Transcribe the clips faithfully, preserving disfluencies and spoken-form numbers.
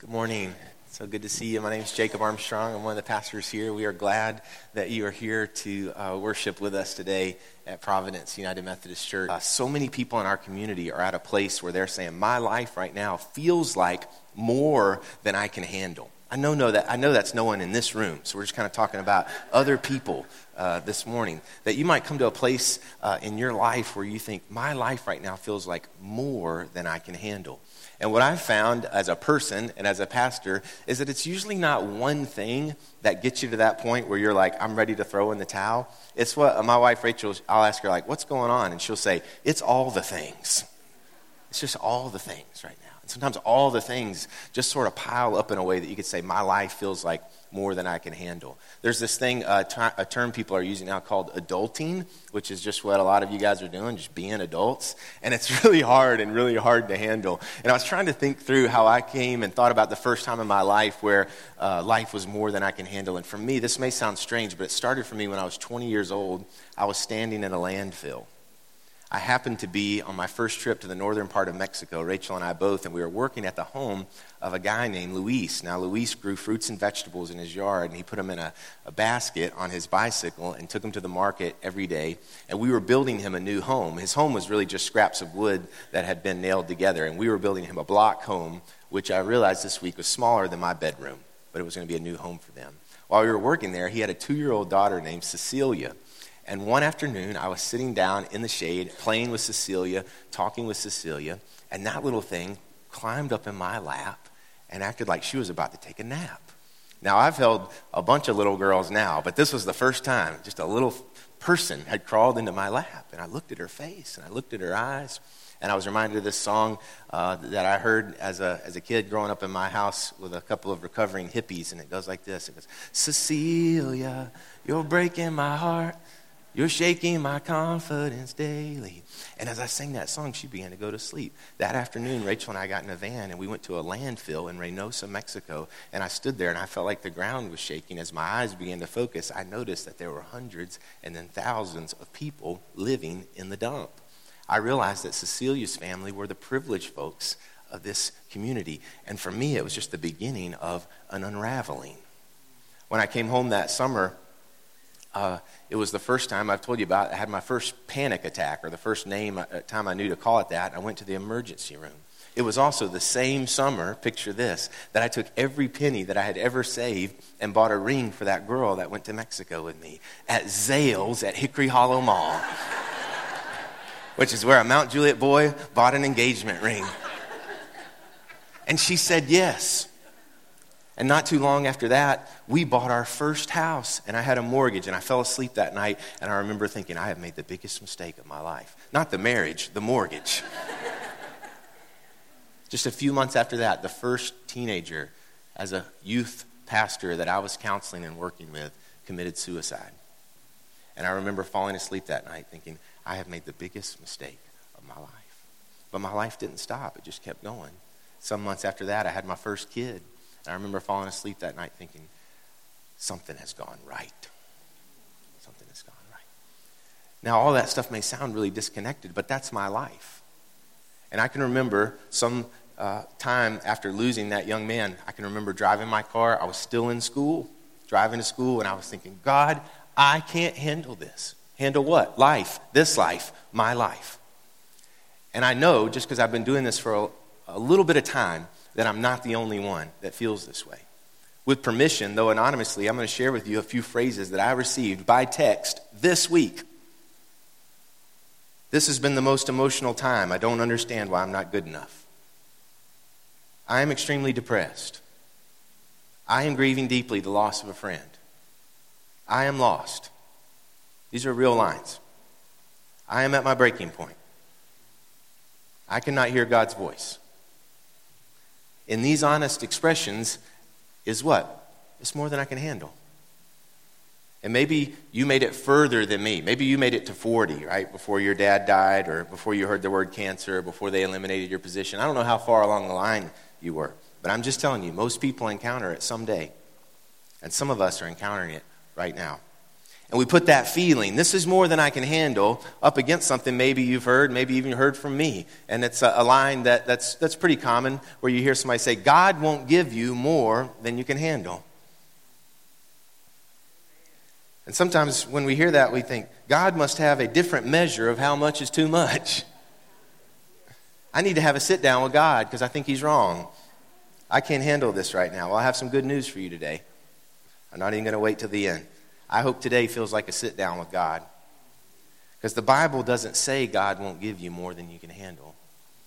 Good morning. So good to see you. My name is Jacob Armstrong. I'm one of the pastors here. We are glad that you are here to uh, worship with us today at Providence United Methodist Church. Uh, so many people in our community are at a place where they're saying, my life right now feels like more than I can handle. I know, no, that, I know that's no one in this room, so we're just kind of talking about other people uh, this morning, that you might come to a place uh, in your life where you think, my life right now feels like more than I can handle. And what I've found as a person and as a pastor is that it's usually not one thing that gets you to that point where you're like, I'm ready to throw in the towel. It's what my wife, Rachel, I'll ask her, like, what's going on? And she'll say, it's all the things. It's just all the things right now. And sometimes all the things just sort of pile up in a way that you could say, my life feels like more than I can handle. There's this thing, uh, ter- a term people are using now called adulting, which is just what a lot of you guys are doing, just being adults. And it's really hard and really hard to handle. And I was trying to think through how I came and thought about the first time in my life where uh, life was more than I can handle. And for me, this may sound strange, but it started for me when I was twenty years old. I was standing in a landfill. I happened to be on my first trip to the northern part of Mexico, Rachel and I both, and we were working at the home of a guy named Luis. Now, Luis grew fruits and vegetables in his yard, and he put them in a, a basket on his bicycle and took them to the market every day, and we were building him a new home. His home was really just scraps of wood that had been nailed together, and we were building him a block home, which I realized this week was smaller than my bedroom, but it was going to be a new home for them. While we were working there, he had a two-year-old daughter named Cecilia. And one afternoon, I was sitting down in the shade, playing with Cecilia, talking with Cecilia, and that little thing climbed up in my lap and acted like she was about to take a nap. Now, I've held a bunch of little girls now, but this was the first time just a little person had crawled into my lap. And I looked at her face, and I looked at her eyes, and I was reminded of this song uh, that I heard as a as a kid growing up in my house with a couple of recovering hippies, and it goes like this. It goes, Cecilia, you're breaking my heart. You're shaking my confidence daily. And as I sang that song, she began to go to sleep. That afternoon, Rachel and I got in a van, and we went to a landfill in Reynosa, Mexico, and I stood there, and I felt like the ground was shaking. As my eyes began to focus, I noticed that there were hundreds and then thousands of people living in the dump. I realized that Cecilia's family were the privileged folks of this community, and for me, it was just the beginning of an unraveling. When I came home that summer, Uh, it was the first time I've told you about, I had my first panic attack, or the first name uh, time I knew to call it that. I went to the emergency room. It was also the same summer, picture this, that I took every penny that I had ever saved and bought a ring for that girl that went to Mexico with me at Zales at Hickory Hollow Mall, which is where a Mount Juliet boy bought an engagement ring. And she said yes. And not too long after that, we bought our first house, and I had a mortgage, and I fell asleep that night, and I remember thinking, I have made the biggest mistake of my life. Not the marriage, the mortgage. Just a few months after that, the first teenager, as a youth pastor that I was counseling and working with, committed suicide. And I remember falling asleep that night thinking, I have made the biggest mistake of my life. But my life didn't stop. It just kept going. Some months after that, I had my first kid. I remember falling asleep that night thinking, something has gone right. Something has gone right. Now, all that stuff may sound really disconnected, but that's my life. And I can remember some uh, time after losing that young man, I can remember driving my car. I was still in school, driving to school, and I was thinking, God, I can't handle this. Handle what? Life. This life. My life. And I know, just because I've been doing this for a, a little bit of time, that I'm not the only one that feels this way. With permission, though anonymously, I'm going to share with you a few phrases that I received by text this week. This has been the most emotional time. I don't understand why I'm not good enough. I am extremely depressed. I am grieving deeply the loss of a friend. I am lost. These are real lines. I am at my breaking point. I cannot hear God's voice. In these honest expressions is what? It's more than I can handle. And maybe you made it further than me. Maybe you made it to forty, right, before your dad died or before you heard the word cancer, before they eliminated your position. I don't know how far along the line you were, but I'm just telling you, most people encounter it someday. And some of us are encountering it right now. And we put that feeling, this is more than I can handle, up against something maybe you've heard, maybe even heard from me. And it's a, a line that, that's that's pretty common where you hear somebody say, God won't give you more than you can handle. And sometimes when we hear that, we think, God must have a different measure of how much is too much. I need to have a sit down with God because I think he's wrong. I can't handle this right now. Well, I have some good news for you today. I'm not even going to wait till the end. I hope today feels like a sit down with God. Because the Bible doesn't say God won't give you more than you can handle.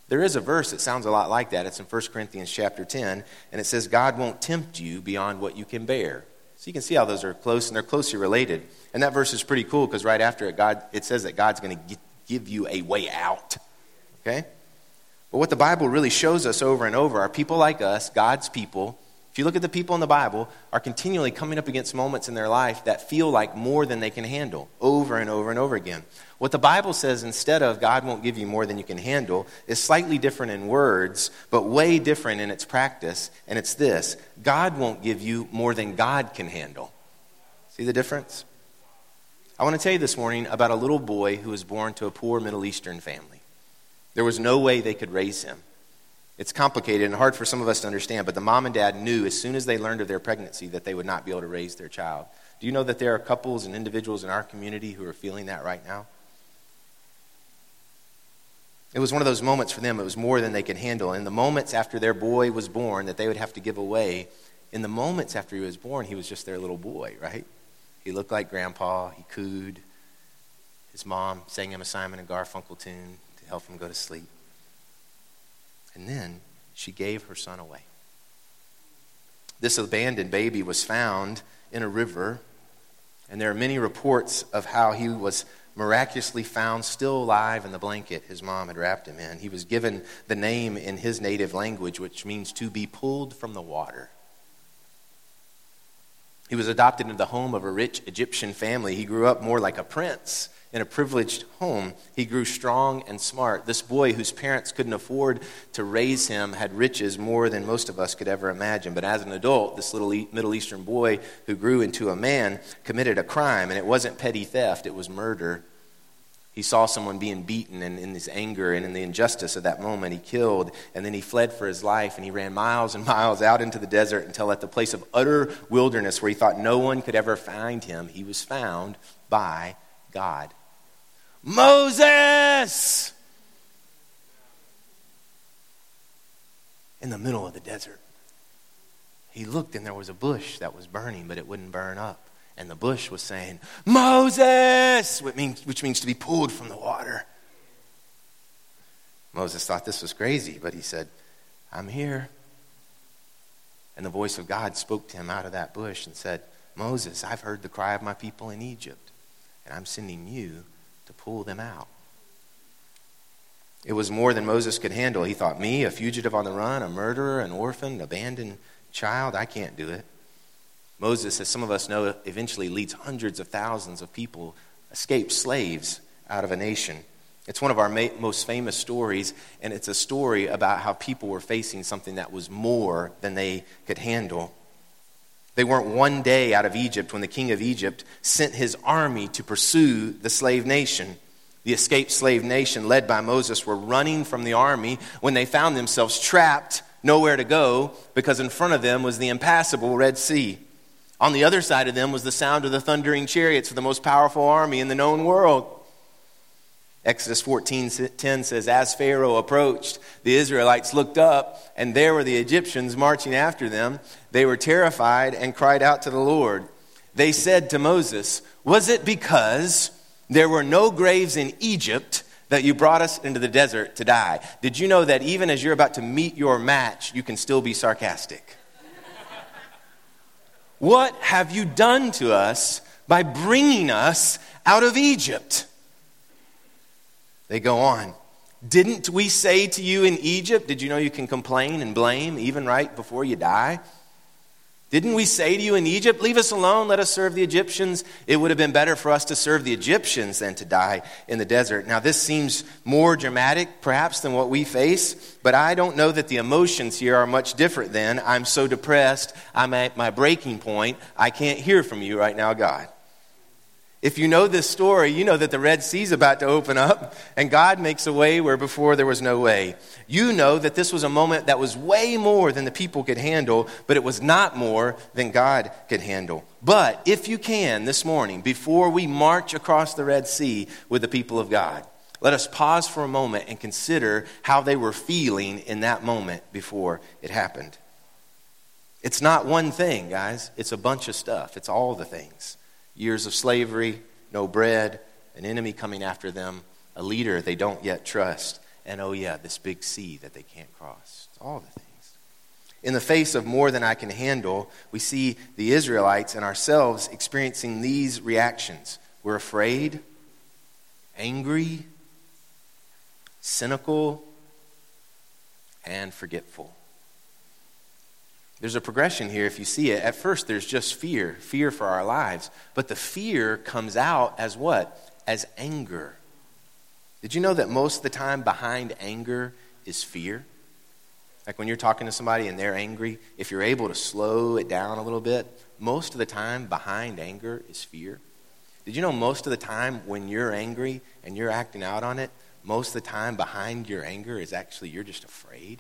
There is a verse that sounds a lot like that. It's in First Corinthians chapter ten, and it says God won't tempt you beyond what you can bear. So you can see how those are close, and they're closely related. And that verse is pretty cool because right after it, God, it says that God's going to give you a way out. Okay? But what the Bible really shows us over and over are people like us, God's people. If you look at the people in the Bible, are continually coming up against moments in their life that feel like more than they can handle over and over and over again. What the Bible says instead of God won't give you more than you can handle is slightly different in words, but way different in its practice, and it's this. God won't give you more than God can handle. See the difference? I want to tell you this morning about a little boy who was born to a poor Middle Eastern family. There was no way they could raise him. It's complicated and hard for some of us to understand, but the mom and dad knew as soon as they learned of their pregnancy that they would not be able to raise their child. Do you know that there are couples and individuals in our community who are feeling that right now? It was one of those moments for them. It was more than they could handle. In the moments after their boy was born that they would have to give away, in the moments after he was born, he was just their little boy, right? He looked like grandpa. He cooed. His mom sang him a Simon and Garfunkel tune to help him go to sleep. And then she gave her son away. This abandoned baby was found in a river, and there are many reports of how he was miraculously found still alive in the blanket his mom had wrapped him in. He was given the name in his native language, which means to be pulled from the water. He was adopted into the home of a rich Egyptian family. He grew up more like a prince. In a privileged home, he grew strong and smart. This boy whose parents couldn't afford to raise him had riches more than most of us could ever imagine. But as an adult, this little Middle Eastern boy who grew into a man committed a crime, and it wasn't petty theft, it was murder. He saw someone being beaten, and in his anger and in the injustice of that moment, he killed, and then he fled for his life, and he ran miles and miles out into the desert until at the place of utter wilderness where he thought no one could ever find him, he was found by God. Moses! In the middle of the desert. He looked and there was a bush that was burning, but it wouldn't burn up. And the bush was saying, Moses! Which means, which means to be pulled from the water. Moses thought this was crazy, but he said, I'm here. And the voice of God spoke to him out of that bush and said, Moses, I've heard the cry of my people in Egypt, and I'm sending you to pull them out. It was more than Moses could handle. He thought, me, a fugitive on the run, a murderer, an orphan, an abandoned child, I can't do it. Moses, as some of us know, eventually leads hundreds of thousands of people, escaped slaves out of a nation. It's one of our ma- most famous stories, and it's a story about how people were facing something that was more than they could handle. They weren't one day out of Egypt when the king of Egypt sent his army to pursue the slave nation. The escaped slave nation led by Moses were running from the army when they found themselves trapped, nowhere to go, because in front of them was the impassable Red Sea. On the other side of them was the sound of the thundering chariots of the most powerful army in the known world. Exodus fourteen ten says, as Pharaoh approached, the Israelites looked up, and there were the Egyptians marching after them. They were terrified and cried out to the Lord. They said to Moses, was it because there were no graves in Egypt that you brought us into the desert to die? Did you know that even as you're about to meet your match, you can still be sarcastic? What have you done to us by bringing us out of Egypt? They go on. Didn't we say to you in Egypt, did you know you can complain and blame even right before you die? Didn't we say to you in Egypt, leave us alone, let us serve the Egyptians? It would have been better for us to serve the Egyptians than to die in the desert. Now this seems more dramatic perhaps than what we face, but I don't know that the emotions here are much different than I'm so depressed, I'm at my breaking point, I can't hear from you right now, God. If you know this story, you know that the Red Sea is about to open up and God makes a way where before there was no way. You know that this was a moment that was way more than the people could handle, but it was not more than God could handle. But if you can this morning, before we march across the Red Sea with the people of God, let us pause for a moment and consider how they were feeling in that moment before it happened. It's not one thing, guys. It's a bunch of stuff. It's all the things. Years of slavery, no bread, an enemy coming after them, a leader they don't yet trust, and oh yeah, this big sea that they can't cross. It's all the things. In the face of more than I can handle, we see the Israelites and ourselves experiencing these reactions. We're afraid, angry, cynical, and forgetful. There's a progression here if you see it. At first, there's just fear, fear for our lives. But the fear comes out as what? As anger. Did you know that most of the time behind anger is fear? Like when you're talking to somebody and they're angry, if you're able to slow it down a little bit, most of the time behind anger is fear. Did you know most of the time when you're angry and you're acting out on it, most of the time behind your anger is actually you're just afraid?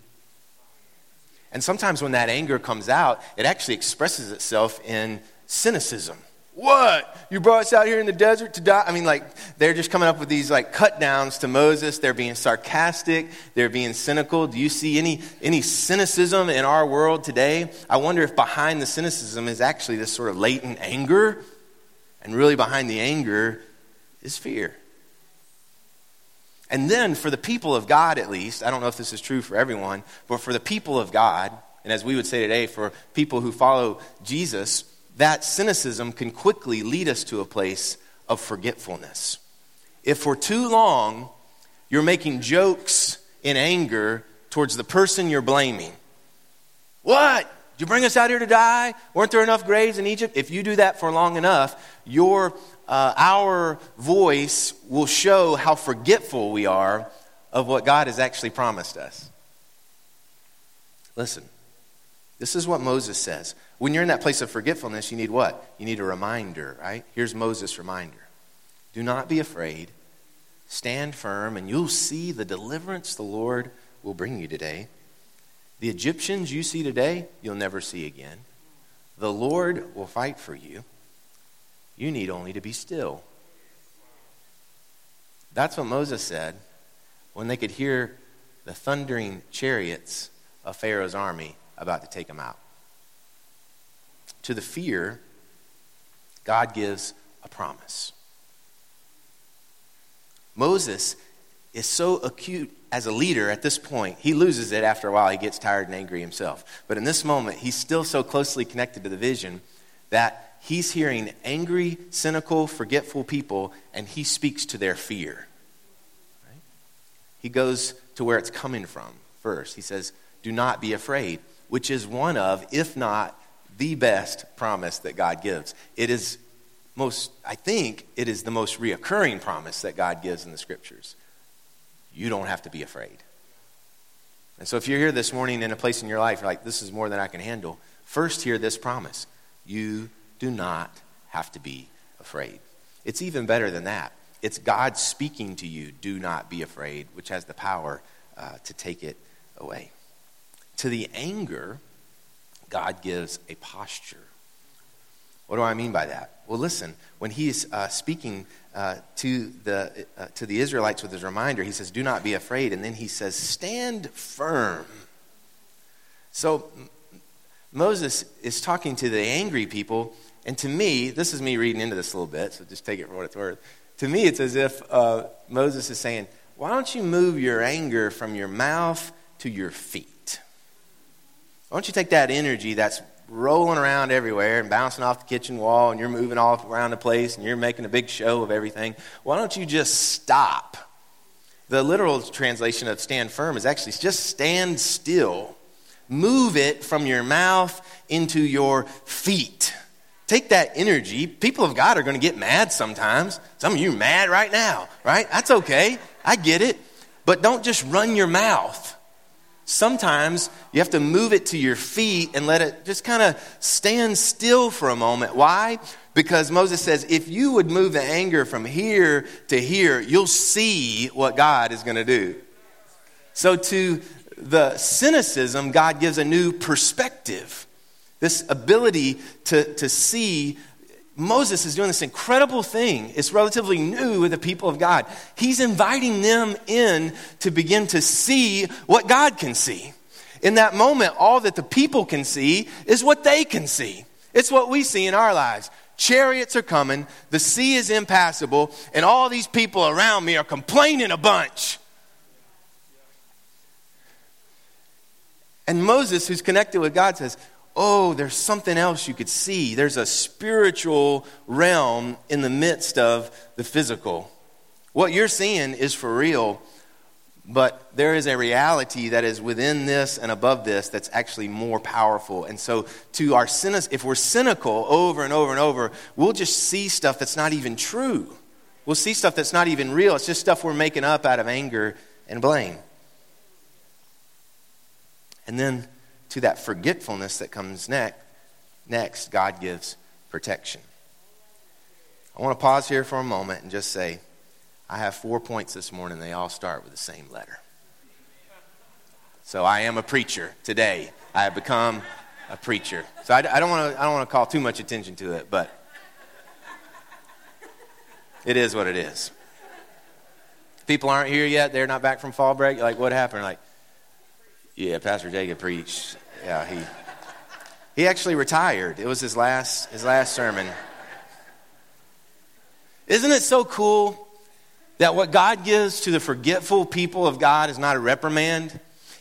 And sometimes when that anger comes out, it actually expresses itself in cynicism. What? You brought us out here in the desert to die? I mean, like, they're just coming up with these, like, cut downs to Moses. They're being sarcastic. They're being cynical. Do you see any, any cynicism in our world today? I wonder if behind the cynicism is actually this sort of latent anger. And really behind the anger is fear. And then for the people of God, at least, I don't know if this is true for everyone, but for the people of God, and as we would say today, for people who follow Jesus, that cynicism can quickly lead us to a place of forgetfulness. If for too long you're making jokes in anger towards the person you're blaming. What? Did you bring us out here to die? Weren't there enough graves in Egypt? If you do that for long enough, your Uh, our voice will show how forgetful we are of what God has actually promised us. Listen, this is what Moses says. When you're in that place of forgetfulness, you need what? You need a reminder, right? Here's Moses' reminder. Do not be afraid. Stand firm, and you'll see the deliverance the Lord will bring you today. The Egyptians you see today, you'll never see again. The Lord will fight for you. You need only to be still. That's what Moses said when they could hear the thundering chariots of Pharaoh's army about to take them out. To the fear, God gives a promise. Moses is so acute as a leader at this point. He loses it after a while. He gets tired and angry himself. But in this moment, he's still so closely connected to the vision that he's hearing angry, cynical, forgetful people, and he speaks to their fear. Right? He goes to where it's coming from first. He says, do not be afraid, which is one of, if not the best promise that God gives. It is most, I think, it is the most reoccurring promise that God gives in the scriptures. You don't have to be afraid. And so if you're here this morning in a place in your life, you're like, this is more than I can handle, first hear this promise. You do not have to be afraid. It's even better than that. It's God speaking to you, do not be afraid, which has the power uh, to take it away. To the anger, God gives a posture. What do I mean by that? Well, listen, when he's uh, speaking uh, to the uh, to the Israelites with his reminder, he says, do not be afraid. And then he says, stand firm. So Moses is talking to the angry people. And to me, this is me reading into this a little bit, so just take it for what it's worth. To me, it's as if uh, Moses is saying, why don't you move your anger from your mouth to your feet? Why don't you take that energy that's rolling around everywhere and bouncing off the kitchen wall and you're moving all around the place and you're making a big show of everything. Why don't you just stop? The literal translation of stand firm is actually just stand still. Move it from your mouth into your feet. Take that energy. People of God are going to get mad sometimes. Some of you are mad right now, right? That's okay. I get it. But don't just run your mouth. Sometimes you have to move it to your feet and let it just kind of stand still for a moment. Why? Because Moses says, if you would move the anger from here to here, you'll see what God is going to do. So to the cynicism, God gives a new perspective. This ability to, to see. Moses is doing this incredible thing. It's relatively new with the people of God. He's inviting them in to begin to see what God can see. In that moment, all that the people can see is what they can see. It's what we see in our lives. Chariots are coming, the sea is impassable, and all these people around me are complaining a bunch. And Moses, who's connected with God, says, oh, there's something else you could see. There's a spiritual realm in the midst of the physical. What you're seeing is for real, but there is a reality that is within this and above this that's actually more powerful. And so to our cynic, if we're cynical over and over and over, we'll just see stuff that's not even true. We'll see stuff that's not even real. It's just stuff we're making up out of anger and blame. And then to that forgetfulness that comes next, next, God gives protection. I want to pause here for a moment and just say, I have four points this morning. They all start with the same letter. So I am a preacher today. I have become a preacher. So I, I don't want to. I don't want to call too much attention to it, but it is what it is. If people aren't here yet. They're not back from fall break. You're like, what happened? You're like, yeah, Pastor Jacob preached. Yeah, he he actually retired. It was his last his last sermon. Isn't it so cool that what God gives to the forgetful people of God is not a reprimand?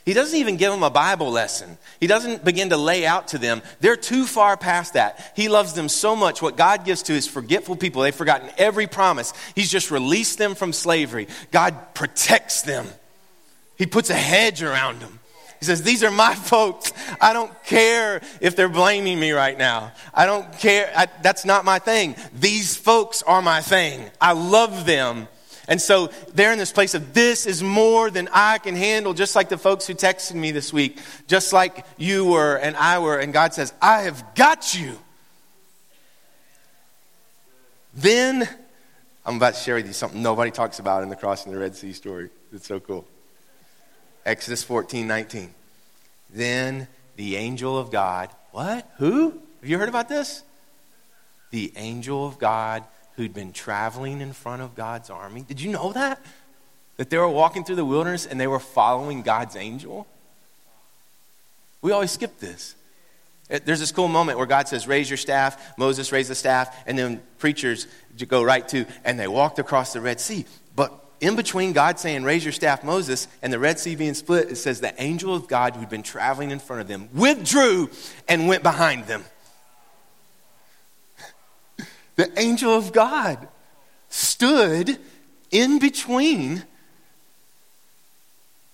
He doesn't even give them a Bible lesson. He doesn't begin to lay out to them. They're too far past that. He loves them so much. What God gives to his forgetful people, they've forgotten every promise. He's just released them from slavery. God protects them. He puts a hedge around them. He says, these are my folks. I don't care if they're blaming me right now. I don't care. I, that's not my thing. These folks are my thing. I love them. And so they're in this place of this is more than I can handle, just like the folks who texted me this week, just like you were and I were. And God says, I have got you. Then, I'm about to share with you something nobody talks about in the crossing the Red Sea story. It's so cool. Exodus fourteen nineteen. Then the angel of God, what? Who? Have you heard about this? The angel of God who'd been traveling in front of God's army. Did you know that? That they were walking through the wilderness and they were following God's angel? We always skip this. There's this cool moment where God says, raise your staff. Moses raised the staff. And then preachers go right to, and they walked across the Red Sea. But in between God saying, raise your staff, Moses, and the Red Sea being split, it says the angel of God who'd been traveling in front of them withdrew and went behind them. The angel of God stood in between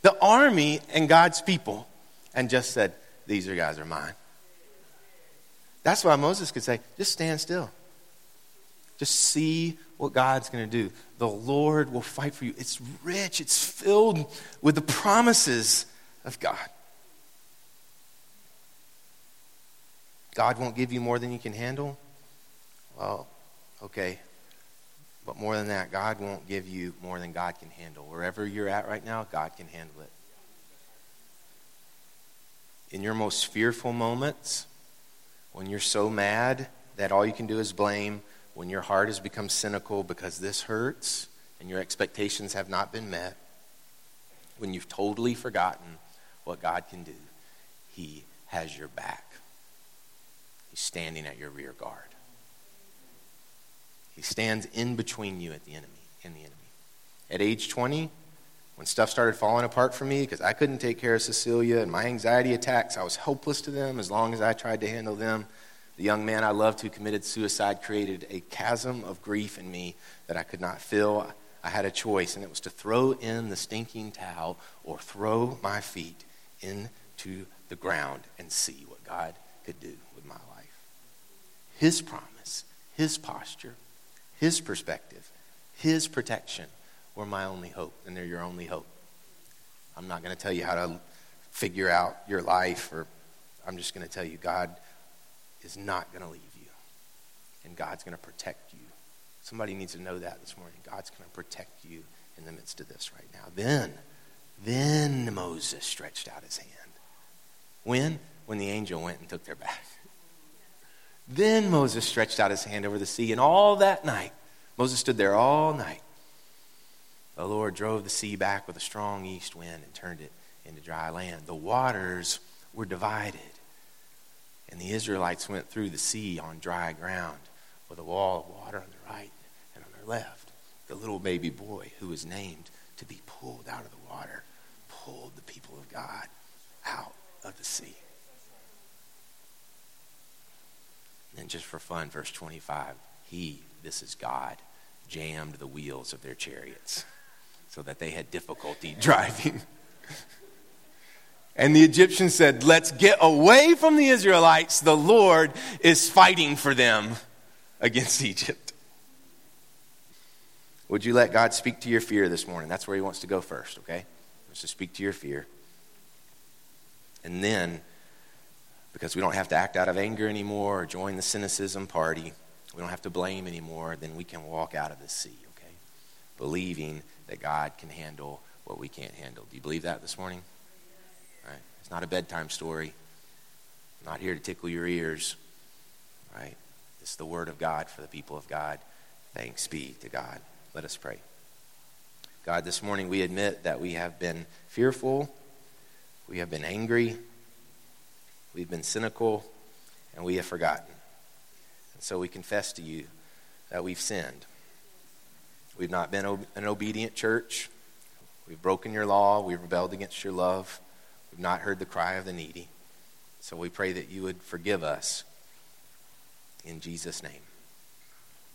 the army and God's people and just said, these are guys are mine. That's why Moses could say, just stand still. Just see what God's going to do. The Lord will fight for you. It's rich. It's filled with the promises of God. God won't give you more than you can handle. Well, okay. But more than that, God won't give you more than God can handle. Wherever you're at right now, God can handle it. In your most fearful moments, when you're so mad that all you can do is blame, when your heart has become cynical because this hurts and your expectations have not been met, when you've totally forgotten what God can do, he has your back. He's standing at your rear guard. He stands in between you and the enemy. And the enemy. At age twenty, when stuff started falling apart for me because I couldn't take care of Cecilia and my anxiety attacks, I was helpless to them as long as I tried to handle them. The young man I loved who committed suicide created a chasm of grief in me that I could not fill. I had a choice, and it was to throw in the stinking towel or throw my feet into the ground and see what God could do with my life. His promise, his posture, his perspective, his protection were my only hope, and they're your only hope. I'm not going to tell you how to figure out your life, or I'm just going to tell you God is not going to leave you. and God's going to protect you. Somebody needs to know that this morning. God's going to protect you in the midst of this right now. Then, then Moses stretched out his hand. When? When the angel went and took their back. Then Moses stretched out his hand over the sea, and all that night, Moses stood there all night. The Lord drove the sea back with a strong east wind and turned it into dry land. The waters were divided, and the Israelites went through the sea on dry ground with a wall of water on their right and on their left. The little baby boy who was named to be pulled out of the water pulled the people of God out of the sea. And just for fun, verse twenty-five, he, this is God, jammed the wheels of their chariots so that they had difficulty driving. And the Egyptians said, let's get away from the Israelites. The Lord is fighting for them against Egypt. Would you let God speak to your fear this morning? That's where he wants to go first, okay? He wants to speak to your fear. And then, because we don't have to act out of anger anymore or join the cynicism party. We don't have to blame anymore. Then we can walk out of the sea, okay? Believing that God can handle what we can't handle. Do you believe that this morning? All right. It's not a bedtime story. I'm not here to tickle your ears, all right? It's the word of God for the people of God. Thanks be to God. Let us pray. God, this morning we admit that we have been fearful. We have been angry. We've been cynical, and we have forgotten. And so we confess to you that we've sinned. We've not been ob- an obedient church. We've broken your law. We've rebelled against your love. We've not heard the cry of the needy. So we pray that you would forgive us. In Jesus' name,